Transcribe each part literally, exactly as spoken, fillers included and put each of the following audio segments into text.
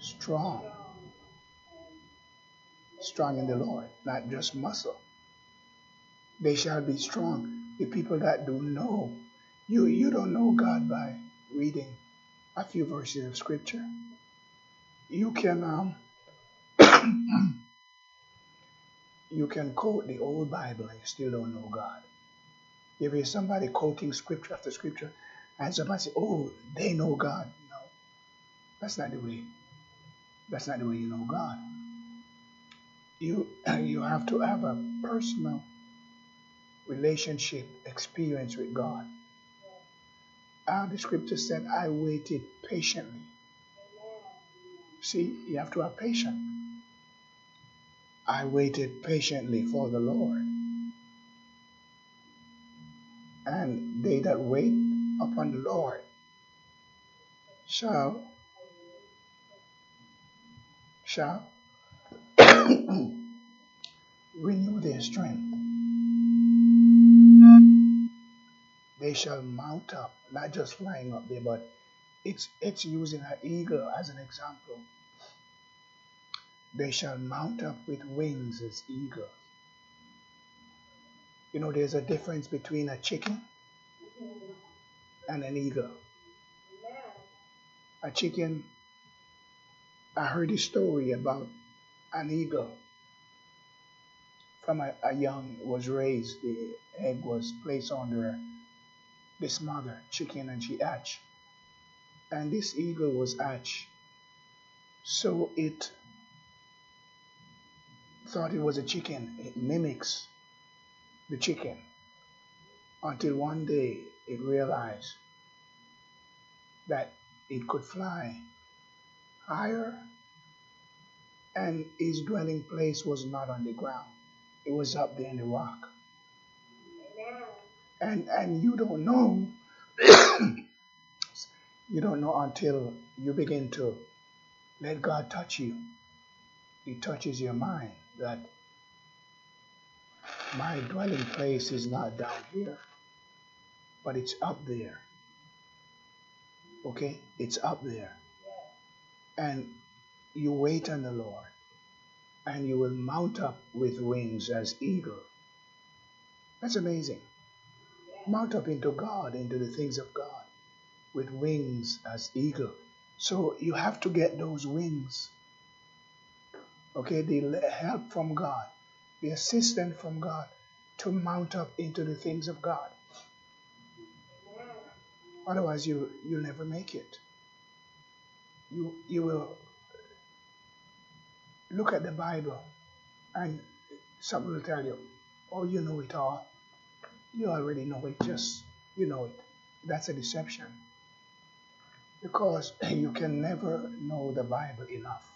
strong. Strong in the Lord, not just muscle. They shall be strong. The people that do know. You, you don't know God by reading a few verses of Scripture. You can um, you can quote the old Bible and you still don't know God. If there's somebody quoting Scripture after Scripture, and somebody says, oh, they know God. No, that's not the way. That's not the way you know God. You, you have to have a personal relationship, experience with God. Uh, the Scripture said, I waited patiently. See, you have to have patience. I waited patiently for the Lord. And they that wait upon the Lord shall, shall renew their strength. They shall mount up, not just flying up there, but it's it's using an eagle as an example. They shall mount up with wings as eagles. You know, there's a difference between a chicken and an eagle. A chicken, I heard a story about an eagle. From a, a young, was raised, the egg was placed under this mother chicken and she hatched. And this eagle was hatched. So it thought it was a chicken. It mimics the chicken until one day it realized that it could fly higher and its dwelling place was not on the ground. It was up there in the rock. And and you don't know, you don't know until you begin to let God touch you. He touches your mind that my dwelling place is not down here, but it's up there. Okay? It's up there. And you wait on the Lord, and you will mount up with wings as eagle. That's amazing. Mount up into God, into the things of God, with wings as eagle. So you have to get those wings. Okay, the help from God, the assistance from God, to mount up into the things of God. Otherwise, you you'll never make it. You you will look at the Bible, and someone will tell you, "Oh, you know it all." You already know it, just, you know it. That's a deception. Because you can never know the Bible enough.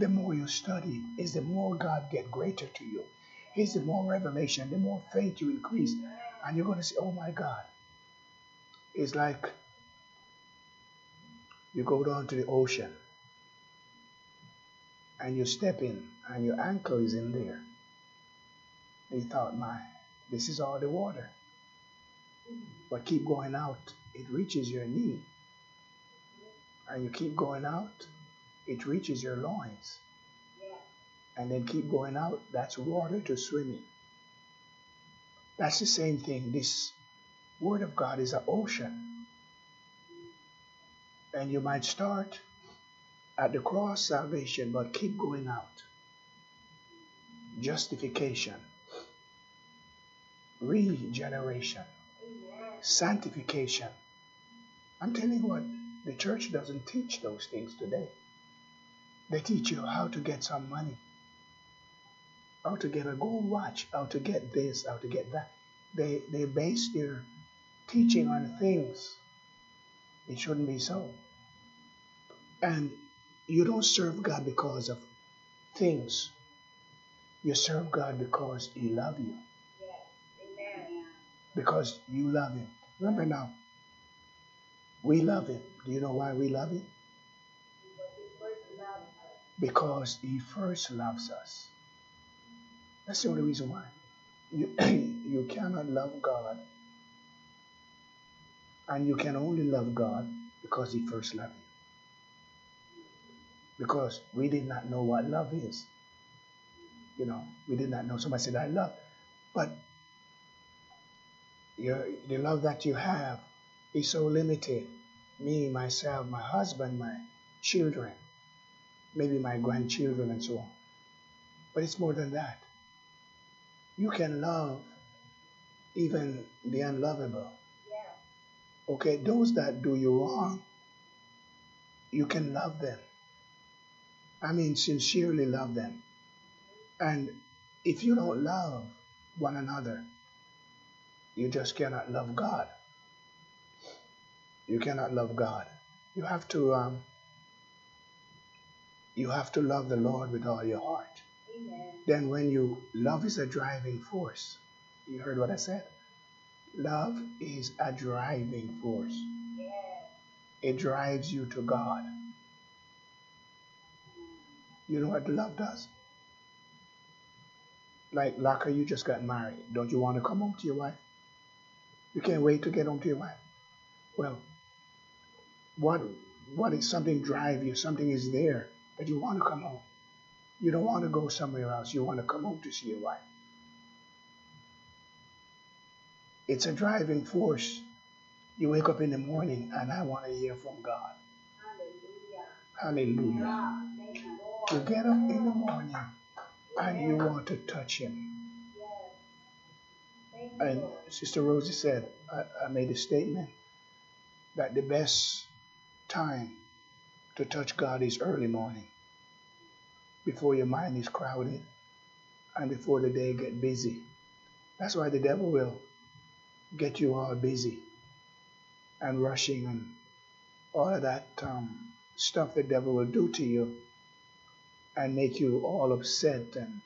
The more you study, is the more God get greater to you. Is the more revelation, the more faith you increase. And you're going to say, oh my God. It's like you go down to the ocean and you step in and your ankle is in there. And you thought, my, this is all the water. But keep going out, it reaches your knee. And you keep going out, it reaches your loins. And then keep going out, that's water to swim in. That's the same thing. This Word of God is an ocean. And you might start at the cross, salvation, but keep going out. Justification. Regeneration, sanctification. I'm telling you what, the church doesn't teach those things today. They teach you how to get some money, how to get a gold watch, how to get this, how to get that. They they base their teaching on things. It shouldn't be so. And you don't serve God because of things. You serve God because He loves you. Because you love Him. Remember now, we love Him. Do you know why we love Him? Because He first loves us. That's the only reason why. You, you cannot love God, and you can only love God because He first loved you. because we did not know what love is. You know, we did not know. Somebody said, I love. But your, the love that you have is so limited. Me, myself, my husband, my children, maybe my grandchildren and so on. But it's more than that. You can love even the unlovable. Yeah. Okay, those that do you wrong, you can love them. I mean, sincerely love them. And if you don't love one another, you just cannot love God. You cannot love God. You have to um, you have to love the Lord with all your heart. Amen. Then when you, love is a driving force. You heard what I said? Love is a driving force. Yeah. It drives you to God. You know what love does? Like, Laka, you just got married. Don't you want to come home to your wife? You can't wait to get home to your wife. Well, what what is something drive you? Something is there that you want to come home. You don't want to go somewhere else. You want to come home to see your wife. It's a driving force. You wake up in the morning and I want to hear from God. Hallelujah. Hallelujah. You get up in the morning and you want to touch Him. And Sister Rosie said, I, I made a statement that the best time to touch God is early morning, before your mind is crowded and before the day gets busy. That's why the devil will get you all busy and rushing and all of that um, stuff the devil will do to you and make you all upset. And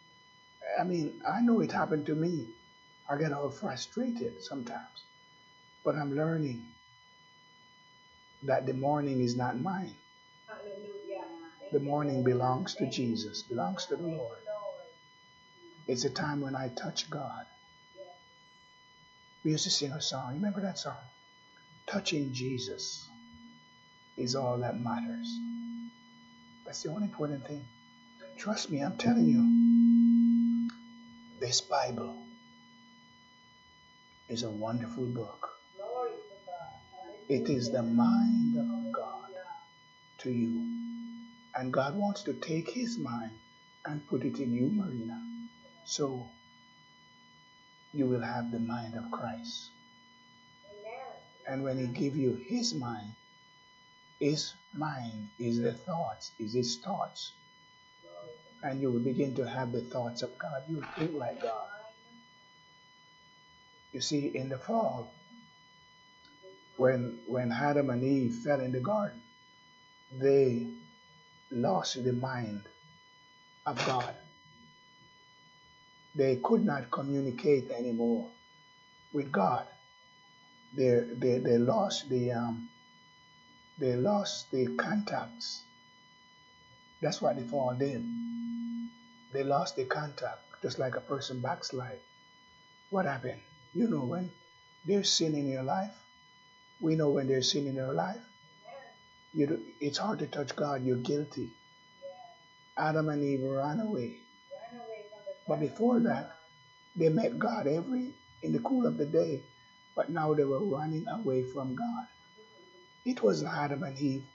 I mean, I know it happened to me. I get all frustrated sometimes, but I'm learning that the morning is not mine. Hallelujah. The morning belongs to Jesus, belongs to the Lord. It's a time when I touch God. We used to sing a song. Remember that song? Touching Jesus is all that matters. That's the only important thing. Trust me, I'm telling you, this Bible is a wonderful book. It is the mind of God to you. And God wants to take His mind and put it in you, Marina. So you will have the mind of Christ. And when He gives you His mind, His mind is the thoughts, is His thoughts. And you will begin to have the thoughts of God. You will think like God. You see, in the fall, When when Adam and Eve fell in the garden, they lost the mind of God. They could not communicate anymore with God. They they they lost the um they lost the contacts. That's what the fall did. They lost the contact, just like a person backslide. What happened? You know, when there's sin in your life. We know when there's sin in your life, you do, it's hard to touch God. You're guilty. Yeah. Adam and Eve ran away. Ran away from the but before that, they met God every in the cool of the day. But now they were running away from God. Mm-hmm. It was Adam and Eve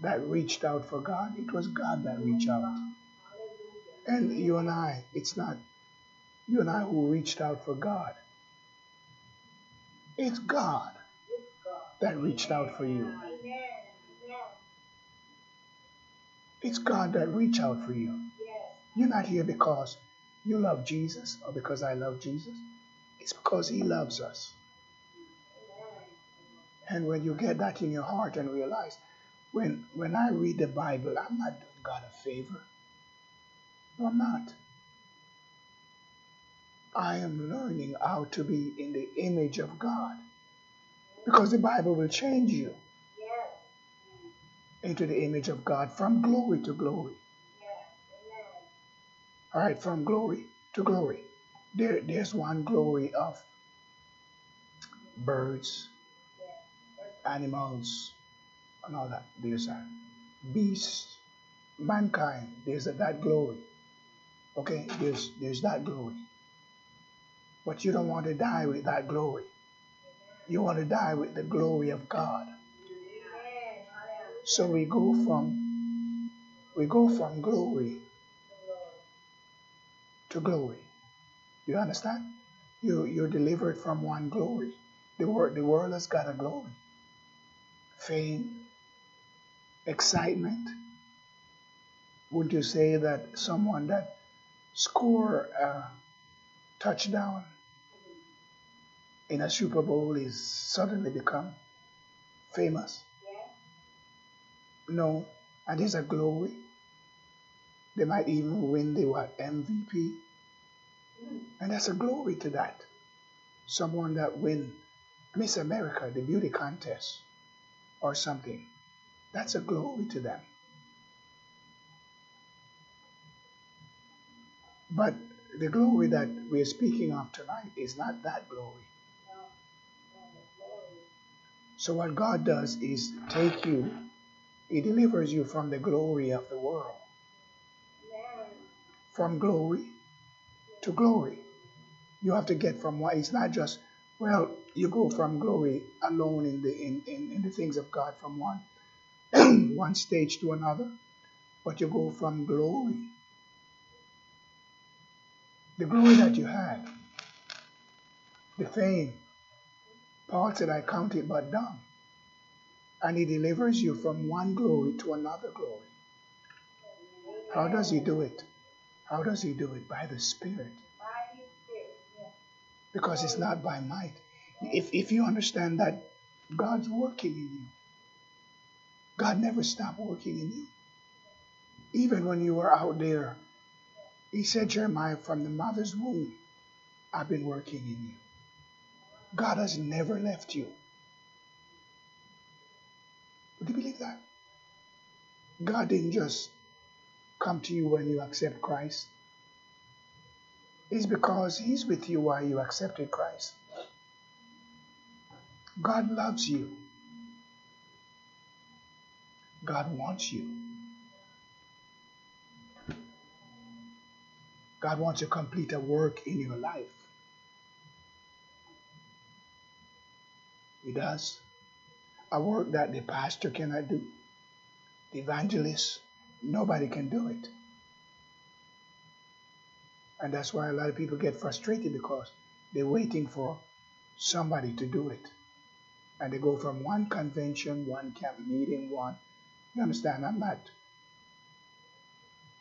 that reached out for God. It was God that reached out. Hallelujah. And you and I, it's not you and I who reached out for God. It's God that reached out for you. It's God that reached out for you. You're not here because you love Jesus or because I love Jesus. It's because He loves us. And when you get that in your heart and realize, when, when I read the Bible, I'm not doing God a favor. No, I'm not. I am learning how to be in the image of God. Because the Bible will change you yes. into the image of God from glory to glory. Yes. All right, from glory to glory. There, there's one glory of birds, animals, and all that. There's a beast, mankind, there's that glory. Okay, there's, there's that glory. But you don't want to die with that glory. You want to die with the glory of God. So we go from we go from glory to glory. You understand? You you're delivered from one glory. The world the world has got a glory. Fame, excitement. Would you say that someone that score a touchdown in a Super Bowl is suddenly become famous? Yeah. No, and it's a glory. They might even win the what M V P, mm. and that's a glory to that. Someone that win Miss America, the beauty contest, or something, that's a glory to them. But the glory that we're speaking of tonight is not that glory. So what God does is take you, He delivers you from the glory of the world. From glory to glory. You have to get from what, it's not just, well, you go from glory alone in the in, in, in the things of God from one one stage to another, but you go from glory. The glory that you had, the fame, Paul said, I count it but dung. And He delivers you from one glory to another glory. How does He do it? How does He do it? By the Spirit. Because it's not by might. If, if you understand that God's working in you, God never stopped working in you. Even when you were out there, He said, Jeremiah, from the mother's womb, I've been working in you. God has never left you. Would you believe that? God didn't just come to you when you accept Christ. It's because He's with you while you accepted Christ. God loves you. God wants you. God wants to complete a work in your life. He does. A work that the pastor cannot do. The evangelist, nobody can do it. And that's why a lot of people get frustrated, because they're waiting for somebody to do it. And they go from one convention, one camp meeting, one. You understand? I'm not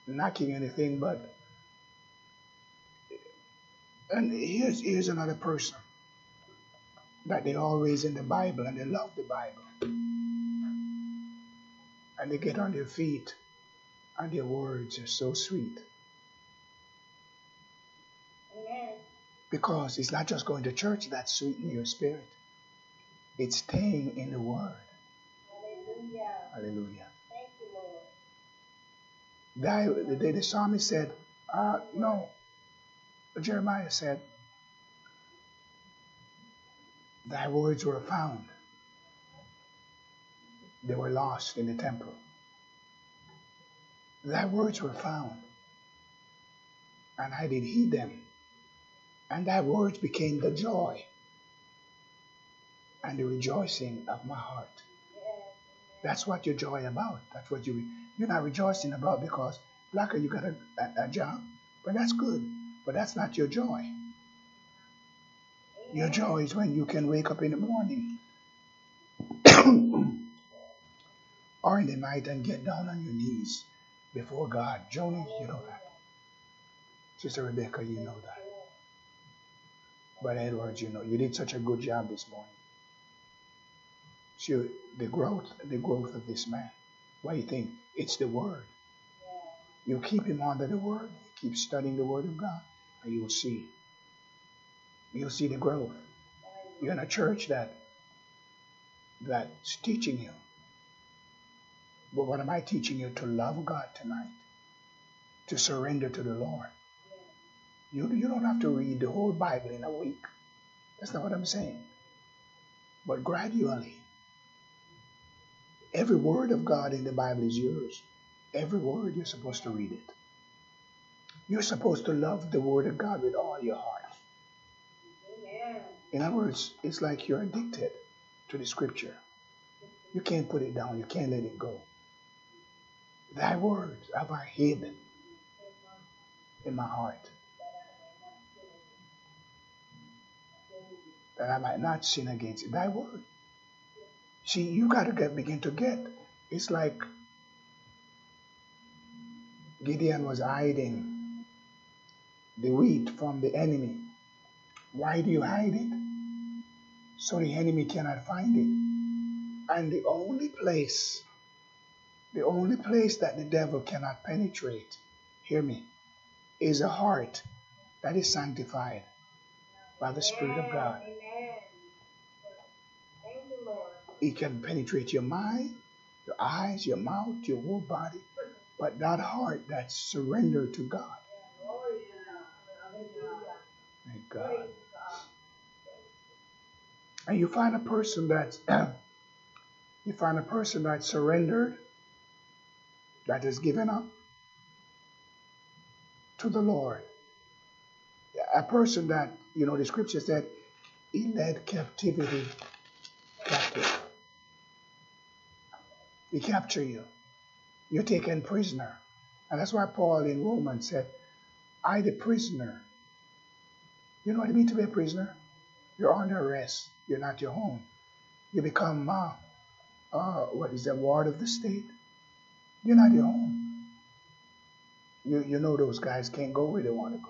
knocking anything, but And here's, here's another person that they always in the Bible, and they love the Bible. And they get on their feet, and their words are so sweet. Amen. Because it's not just going to church that sweetens your spirit. It's staying in the Word. Hallelujah. Hallelujah. Thank you, Lord. The, the, the psalmist said, uh, no. Jeremiah said, thy words were found. They were lost in the temple. Thy words were found, and I did heed them. And thy words became the joy and the rejoicing of my heart. That's what your joy about. That's what you, you're not rejoicing about because, blacker, you got a, a, a job, but that's good. But that's not your joy. Your joy is when you can wake up in the morning or in the night and get down on your knees before God. Joni, you know that. Sister Rebecca, you know that. But Edwards, you know, you did such a good job this morning. So the growth, the growth of this man. Why do you think? It's the Word. You keep him under the Word. Keep studying the Word of God, and you will see. You'll see the growth. You're in a church that that's teaching you. But what am I teaching you? To love God tonight. To surrender to the Lord. You, you don't have to read the whole Bible in a week. That's not what I'm saying. But gradually, every word of God in the Bible is yours. Every word, you're supposed to read it. You're supposed to love the Word of God with all your heart. Amen. In other words, it's like you're addicted to the Scripture. You can't put it down. You can't let it go. Thy words have I hid in my heart, that I might not sin against it. Thy word. See, you got to get, begin to get. It's like Gideon was hiding the wheat from the enemy. Why do you hide it? So the enemy cannot find it. And the only place, the only place that the devil cannot penetrate, hear me, is a heart that is sanctified by the Spirit of God. It can penetrate your mind, your eyes, your mouth, your whole body, but that heart that's surrendered to God. Thank God. And you find a person that's you find a person that's surrendered, that is given up to the Lord. A person that, you know, the Scripture said, he led captivity captive. They capture you. You're taken prisoner. And that's why Paul in Romans said, I the prisoner. You know what it means to be a prisoner? You're under arrest. You're not your own. You become, uh, uh, what is that, ward of the state? You're not your own. You, you know those guys can't go where they want to go.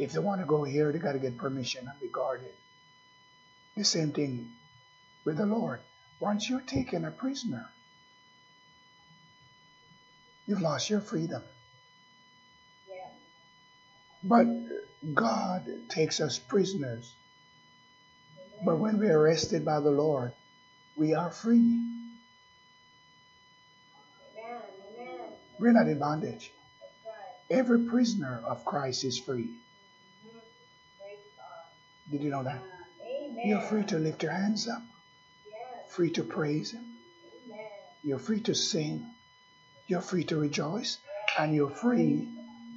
If they want to go here, they got to get permission and be guarded. The same thing with the Lord. Once you're taken a prisoner, you've lost your freedom. Yeah. But God takes us prisoners. Amen. But when we're arrested by the Lord, we are free. Amen. Amen. We're not in bondage. Right. Every prisoner of Christ is free. Mm-hmm. Did you know that? Amen. You're free to lift your hands up. Yes. Free to praise Him. Amen. You're free to sing. You're free to rejoice, and you're free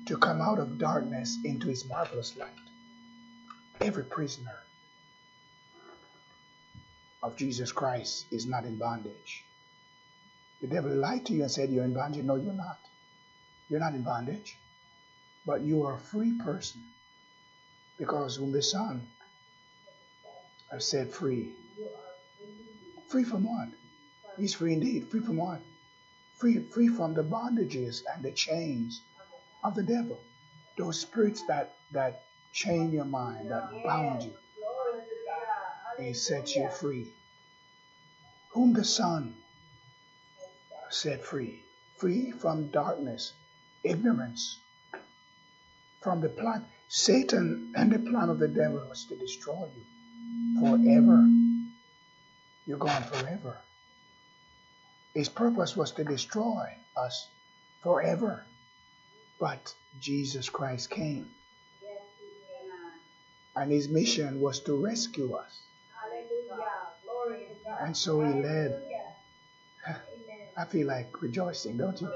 to come out of darkness into His marvelous light. Every prisoner of Jesus Christ is not in bondage. The devil lied to you and said you're in bondage. No, you're not. You're not in bondage, but you are a free person, because whom the Son has set free. Free from what? He's free indeed. Free from what? Free, free from the bondages and the chains of the devil. Those spirits that, that chain your mind, that bound you. He sets you free. Whom the Son set free. Free from darkness, ignorance, from the plot. Satan and the plan of the devil was to destroy you forever. You're gone forever. His purpose was to destroy us forever. But Jesus Christ came. And His mission was to rescue us. And so He led. I feel like rejoicing, don't you?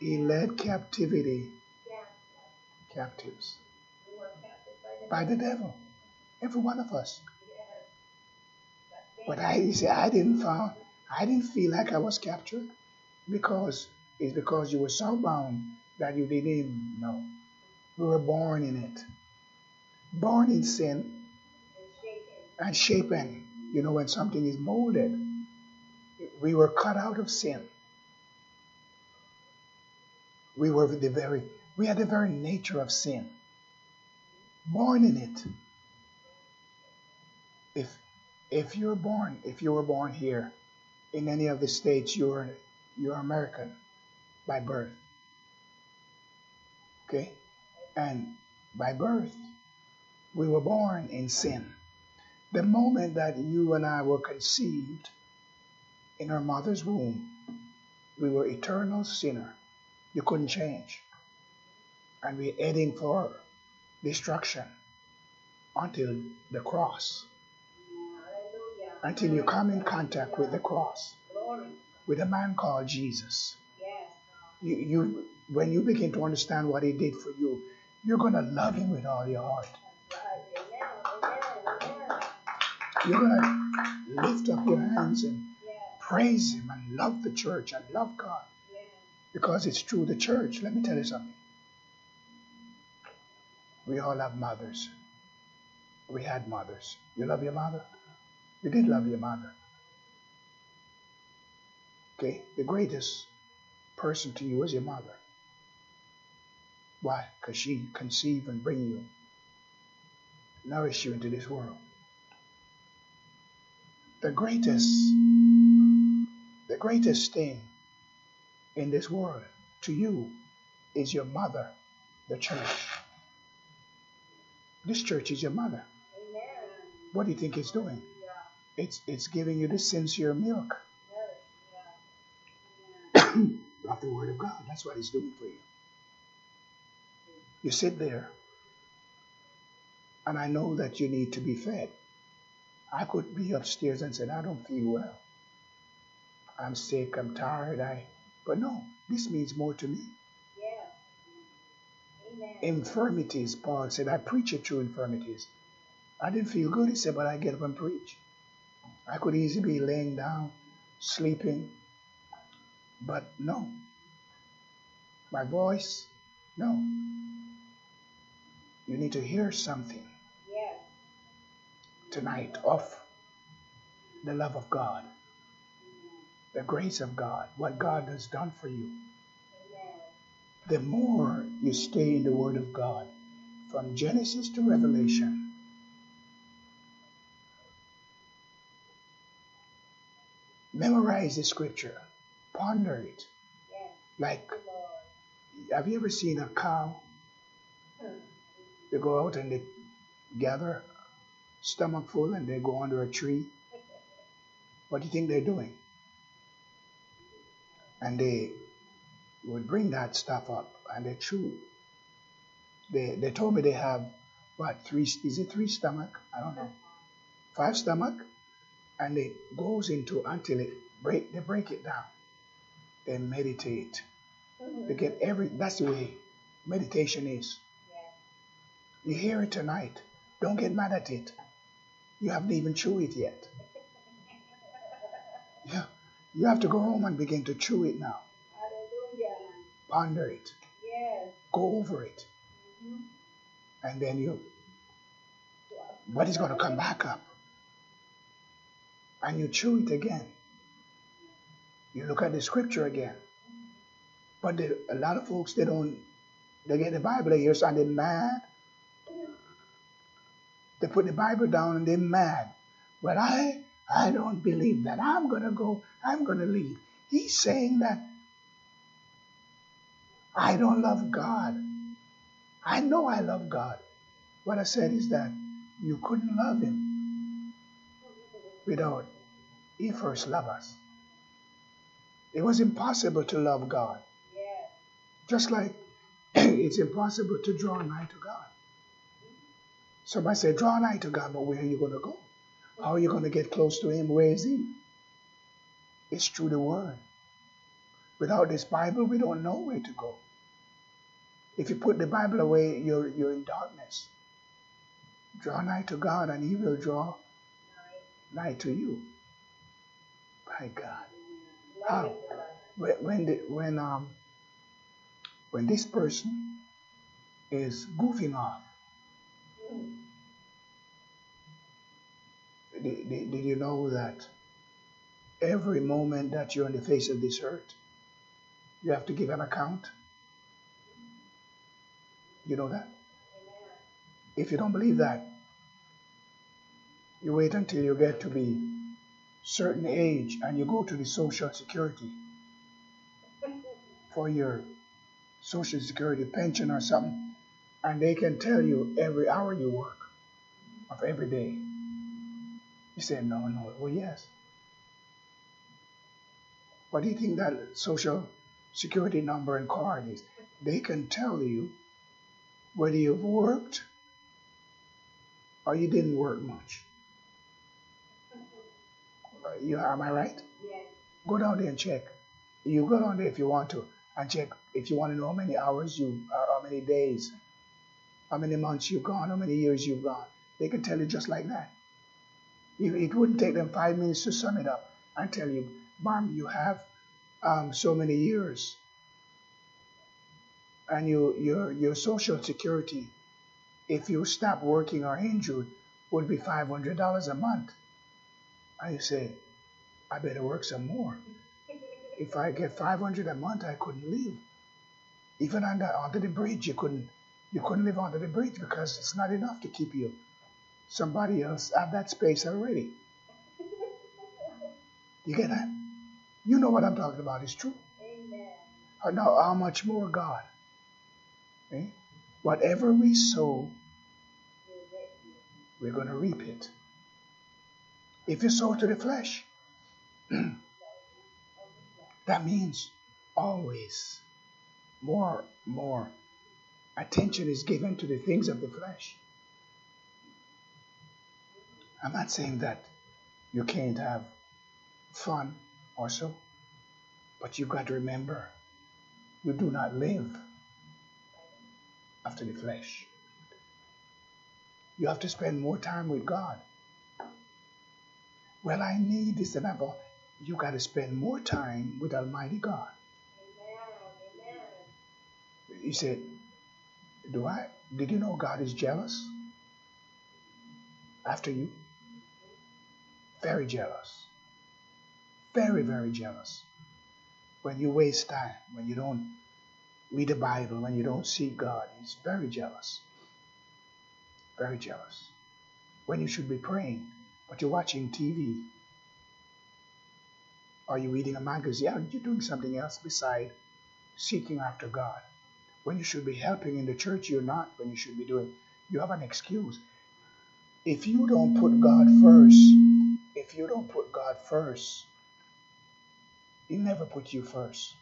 He led captivity. Captives. By the devil. Every one of us. But I, he said, I didn't find... I didn't feel like I was captured, because it's because you were so bound that you didn't even know. We were born in it. Born in sin and shapen. You know, when something is molded, we were cut out of sin. We were the very, we had the very nature of sin. Born in it. If, if you're born, if you were born here, in any of the states, you're you're American by birth. Okay? And by birth, we were born in sin. The moment that you and I were conceived in our mother's womb, we were eternal sinner. You couldn't change. And we're heading for destruction until the cross. Until you come in contact with the cross. with a man called Jesus. Yes. You, you, when you begin to understand what he did for you, you're going to love him with all your heart. You're going to lift up your hands and praise him and love the church and love God. Because it's true, the church, let me tell you something. We all have mothers. We had mothers. You love your mother? You did love your mother. Okay? The greatest person to you is your mother. Why? Because she conceived and bring you, nourish you into this world. The greatest, the greatest thing in this world to you is your mother, the church. This church is your mother. Amen. What do you think it's doing? Yeah. It's it's giving you the sincere milk. Yes. Yeah. Yeah. Of the Word of God. That's what it's doing for you. You sit there, and I know that you need to be fed. I could be upstairs and say, I don't feel well. I'm sick, I'm tired, I... But no, this means more to me. Infirmities, Paul said, I preach it through infirmities. I didn't feel good, he said, but I get up and preach. I could easily be laying down, sleeping, but no. My voice, no. You need to hear something yes. tonight of the love of God, the grace of God, what God has done for you. The more you stay in the Word of God, from Genesis to Revelation, memorize the Scripture, ponder it. Yes. Like, have you ever seen a cow? They go out and they gather stomach full and they go under a tree. What do you think they're doing? And they would bring that stuff up, and they're true. They they told me they have, what, three, is it three stomach? I don't know. Five stomach, and it goes into until it break, they break it down. They meditate. They get every, that's the way meditation is. You hear it tonight. Don't get mad at it. You haven't even chewed it yet. Yeah. You have to go home and begin to chew it now. Ponder it. Yes. Go over it. Mm-hmm. And then you, what is going to come back up? And you chew it again. You look at the Scripture again. But the, a lot of folks, they don't, they get the Bible, they hear something, they're mad. They put the Bible down and they're mad. Well, I, I don't believe that. I'm going to go, I'm going to leave. He's saying that I don't love God. I know I love God. What I said is that you couldn't love him without he first loved us. It was impossible to love God. Yeah. Just like it's impossible to draw nigh to God. Somebody said, draw nigh to God, but where are you going to go? How are you going to get close to him? Where is he? It's through the Word. Without this Bible, we don't know where to go. If you put the Bible away, you're you're in darkness. Draw nigh to God and he will draw nigh to you. By God. How? When the, when um when this person is goofing off, did, did, did you know that every moment that you're on the face of this earth, you have to give an account? You know that? If you don't believe that, you wait until you get to be certain age and you go to the Social Security for your Social Security pension or something, and they can tell you every hour you work of every day. You say, no, no. Well, yes. What do you think that Social Security number and card is? They can tell you whether you've worked or you didn't work much. You, am I right? Yes. Go down there and check. You go down there if you want to and check if you want to know how many hours you are, how many days, how many months you've gone, how many years you've gone. They can tell you just like that. It wouldn't take them five minutes to sum it up and tell you, Mom, you have um, so many years. And you, your, your Social Security, if you stop working or injured, would be five hundred dollars a month. And you say, I better work some more. If I get five hundred dollars a month, I couldn't live. Even under, under the bridge, you couldn't you couldn't live under the bridge because it's not enough to keep you. Somebody else have that space already. You get that? You know what I'm talking about. It's true. Amen. Now, how much more God? Eh? Whatever we sow, we're going to reap it. If you sow to the flesh, that means always more, more attention is given to the things of the flesh. I'm not saying that you can't have fun or so, but you've got to remember, you do not live after the flesh. You have to spend more time with God. Well, I need this and that. You got to spend more time with Almighty God. Amen. Amen. He said, "Do I? Did you know God is jealous after you? Very jealous. Very, very jealous. When you waste time, when you don't read the Bible, when you don't seek God, He's very jealous. Very jealous. When you should be praying, but you're watching T V. Are you reading a magazine? Are you doing something else besides seeking after God? When you should be helping in the church, you're not. When you should be doing, you have an excuse. If you don't put God first, if you don't put God first, He'll never put you first.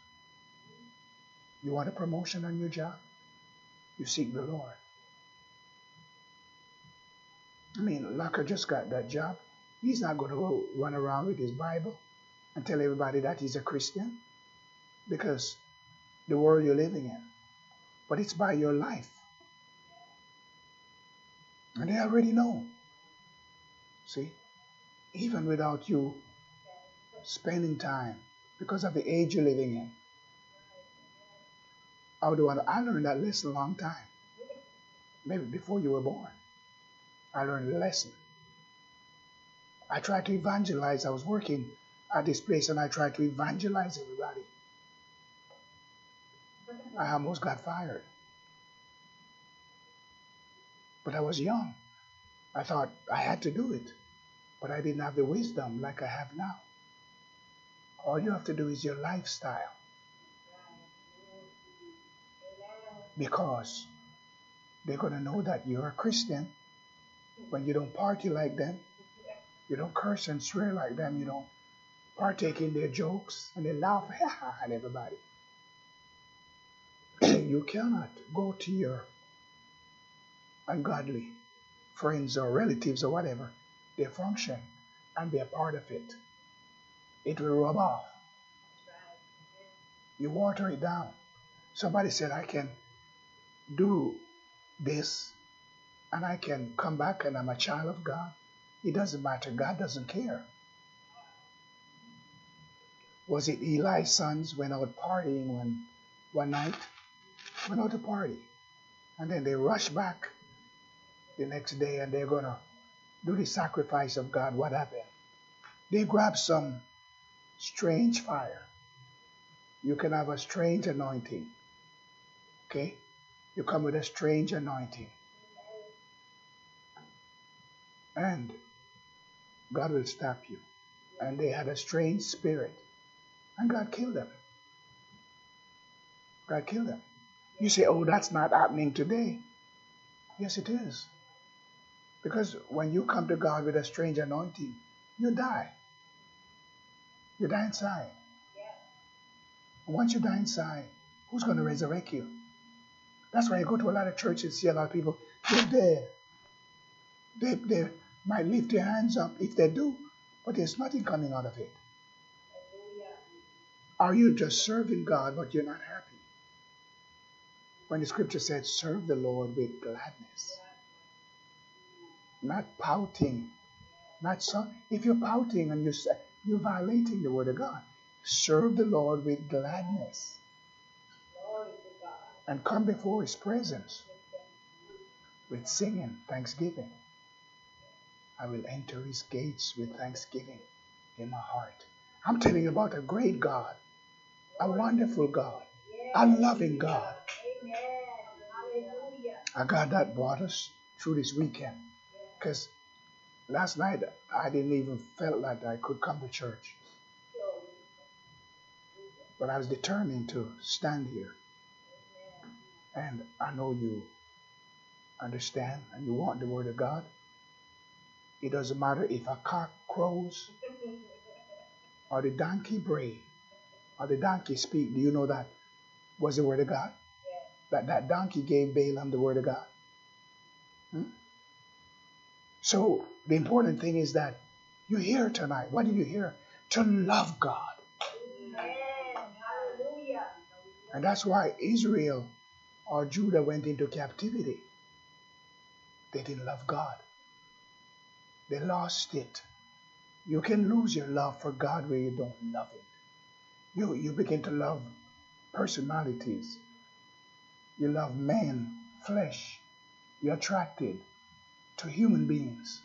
You want a promotion on your job? You seek the Lord. I mean, Locker just got that job. He's not going to go run around with his Bible and tell everybody that he's a Christian, because the world you're living in. But it's by your life. And they already know. See? Even without you spending time, because of the age you're living in. Although I learned that lesson a long time. Maybe before you were born. I learned the lesson. I tried to evangelize. I was working at this place and I tried to evangelize everybody. I almost got fired. But I was young. I thought I had to do it. But I didn't have the wisdom like I have now. All you have to do is your lifestyle. Because they're going to know that you're a Christian when you don't party like them, you don't curse and swear like them, you don't partake in their jokes, and they laugh at everybody. You cannot go to your ungodly friends or relatives or whatever, their function, and be a part of it. It will rub off. You water it down. Somebody said, I can do this, and I can come back and I'm a child of God. It doesn't matter. God doesn't care. Was it Eli's sons went out partying when, one night? Went out to party. And then they rush back the next day and they're going to do the sacrifice of God. What happened? They grabbed some strange fire. You can have a strange anointing. Okay? You come with a strange anointing. And God will stop you. And they had a strange spirit. And God killed them. God killed them. You say, oh, that's not happening today. Yes, it is. Because when you come to God with a strange anointing, you die. You die inside. And once you die inside, who's going to resurrect you? That's why you go to a lot of churches and see a lot of people, they're dead. They, they might lift their hands up if they do, but there's nothing coming out of it. Are you just serving God, but you're not happy? When the scripture said, serve the Lord with gladness. Not pouting. Not so. If you're pouting and you're, you're violating the word of God, serve the Lord with gladness. And come before his presence with singing, thanksgiving. I will enter his gates with thanksgiving in my heart. I'm telling you about a great God, a wonderful God, a loving God. A God that brought us through this weekend. Because last night I didn't even feel like I could come to church. But I was determined to stand here. And I know you understand and you want the word of God. It doesn't matter if a cock crows or the donkey bray or the donkey speak. Do you know that was the word of God? That that donkey gave Balaam the word of God. Hmm? So the important thing is that you hear tonight. What did you hear? To love God. And that's why Israel or Judah went into captivity. They didn't love God. They lost it. You can lose your love for God where you don't love it. You, you begin to love personalities. You love men, flesh. You're attracted to human beings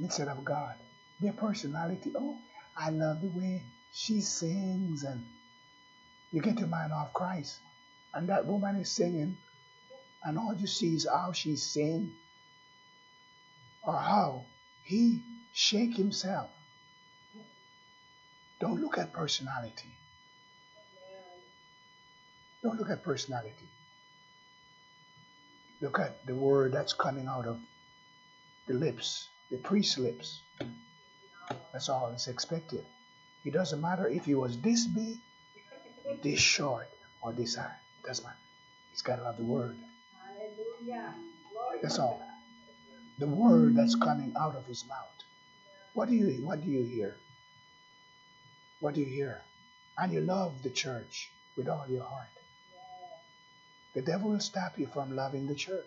instead of God. Their personality, oh, I love the way she sings. And you get your mind off Christ. And that woman is singing, and all you see is how she sings, or how he shake himself. Don't look at personality. Don't look at personality. Look at the word that's coming out of the lips, the priest's lips. That's all that's expected. It doesn't matter if he was this big, this short, or this high. That's why he's got to love the word. Hallelujah. That's all. The word that's coming out of his mouth. What do you what do you hear? What do you hear? And you love the church with all your heart. The devil will stop you from loving the church.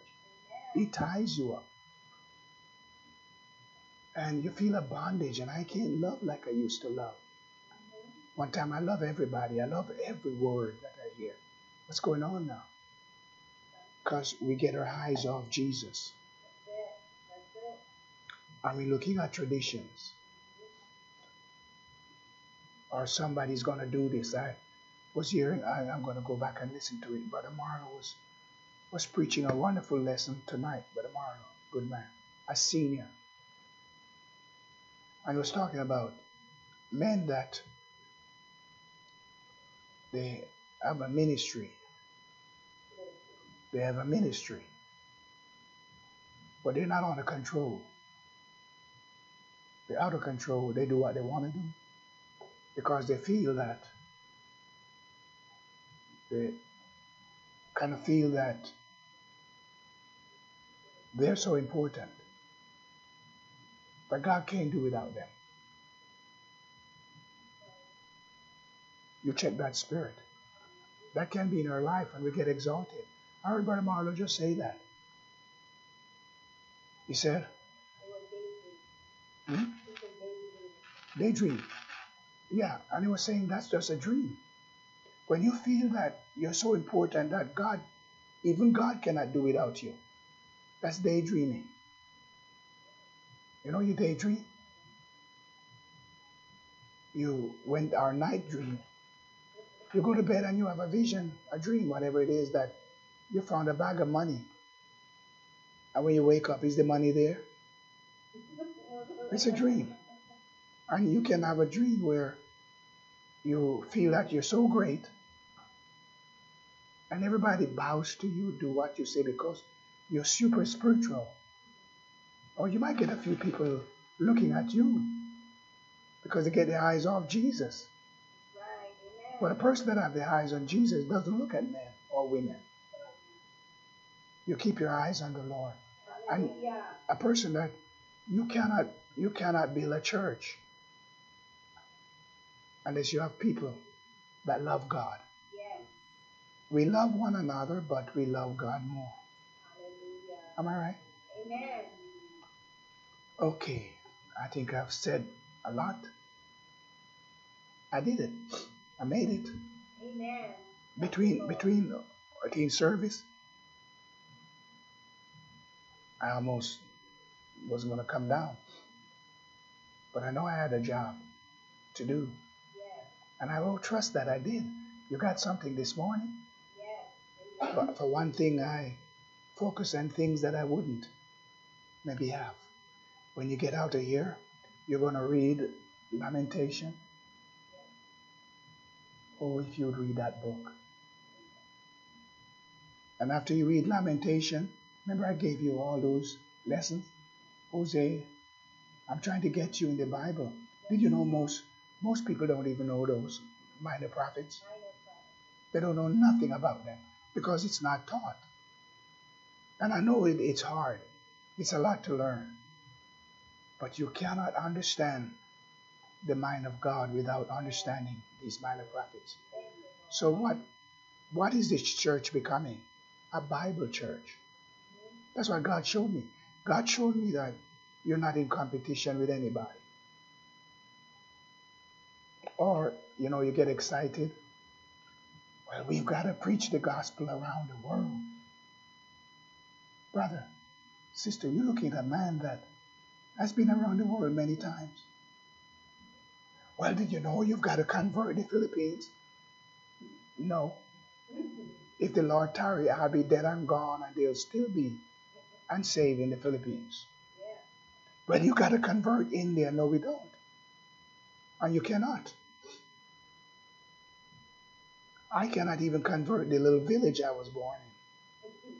He ties you up. And you feel a bondage, and I can't love like I used to love. One time I love everybody. I love every word that I hear. What's going on now? Because we get our eyes off Jesus. Are we looking at traditions? Or somebody's going to do this. I was hearing, I, I'm going to go back and listen to it. Brother Morrow was, was preaching a wonderful lesson tonight. Brother Morrow, good man, a senior. And he was talking about men that they have a ministry. They have a ministry, but they're not under control. They're out of control. They do what they want to do because they feel that they kind of feel that they're so important that God can't do without them. You check that spirit. That can be in our life, and we get exalted. I heard Brother Marlowe just say that. He said, hmm? Daydream. Yeah, and he was saying that's just a dream. When you feel that you're so important that God, even God cannot do without you, that's daydreaming. You know you daydream? You went our night dream. You go to bed and you have a vision, a dream, whatever it is, that you found a bag of money. And when you wake up, is the money there? It's a dream. And you can have a dream where you feel that you're so great and everybody bows to you, do what you say, because you're super spiritual. Or you might get a few people looking at you because they get their eyes off Jesus. But a person that has their eyes on Jesus doesn't look at men or women. You keep your eyes on the Lord. And a person that you cannot, you cannot build a church unless you have people that love God. Yes. We love one another, but we love God more. Hallelujah. Am I right? Amen. Okay, I think I've said a lot. I did it. I made it. Amen. Between between between service, I almost was going to come down, but I know I had a job to do, yes. And I will trust that I did. You got something this morning, yes. But for one thing, I focus on things that I wouldn't maybe have. When you get out of here, you're going to read Lamentation. Oh, if you'd read that book. And after you read Lamentation, remember I gave you all those lessons? Jose, I'm trying to get you in the Bible. Did you know most most people don't even know those minor prophets? They don't know nothing about them because it's not taught. And I know it, it's hard. It's a lot to learn. But you cannot understand the mind of God without understanding these minor prophets. So what, what is this church becoming? A Bible church. That's what God showed me. God showed me that you're not in competition with anybody. Or, you know, you get excited. Well, we've got to preach the gospel around the world. Brother, sister, you're looking at a man that has been around the world many times. Well, did you know you've got to convert the Philippines? No. If the Lord tarry, I'll be dead and gone, and they'll still be unsaved in the Philippines. Yeah. But you've got to convert India. No, we don't. And you cannot. I cannot even convert the little village I was born in.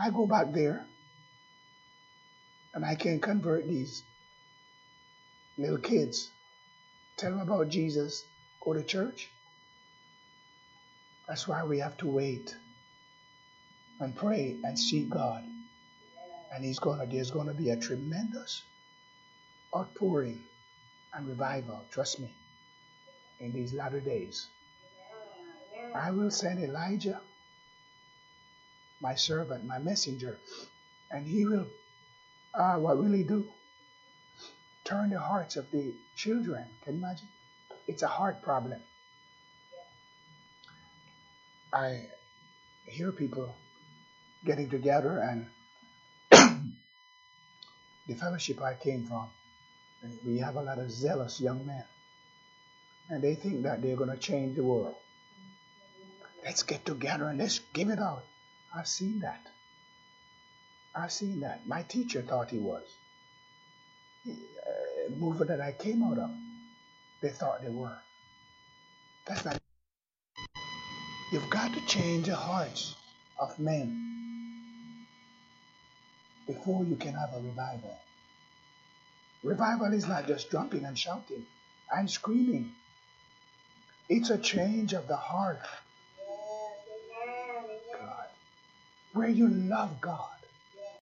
I go back there, and I can convert these little kids. Tell them about Jesus, go to church. That's why we have to wait and pray and seek God. And He's gonna, there's going to be a tremendous outpouring and revival, trust me, in these latter days. I will send Elijah, my servant, my messenger, and he will, uh, what will he do? Turn the hearts of the children. Can you imagine? It's a heart problem. I hear people getting together, and the fellowship I came from, we have a lot of zealous young men, and they think that they're going to change the world. Let's get together and let's give it out. I've seen that. I've seen that. My teacher thought he was. Uh, movement that I came out of, they thought they were. That's not. You've got to change the hearts of men before you can have a revival. Revival is not just jumping and shouting and screaming. It's a change of the heart. God, where you love God,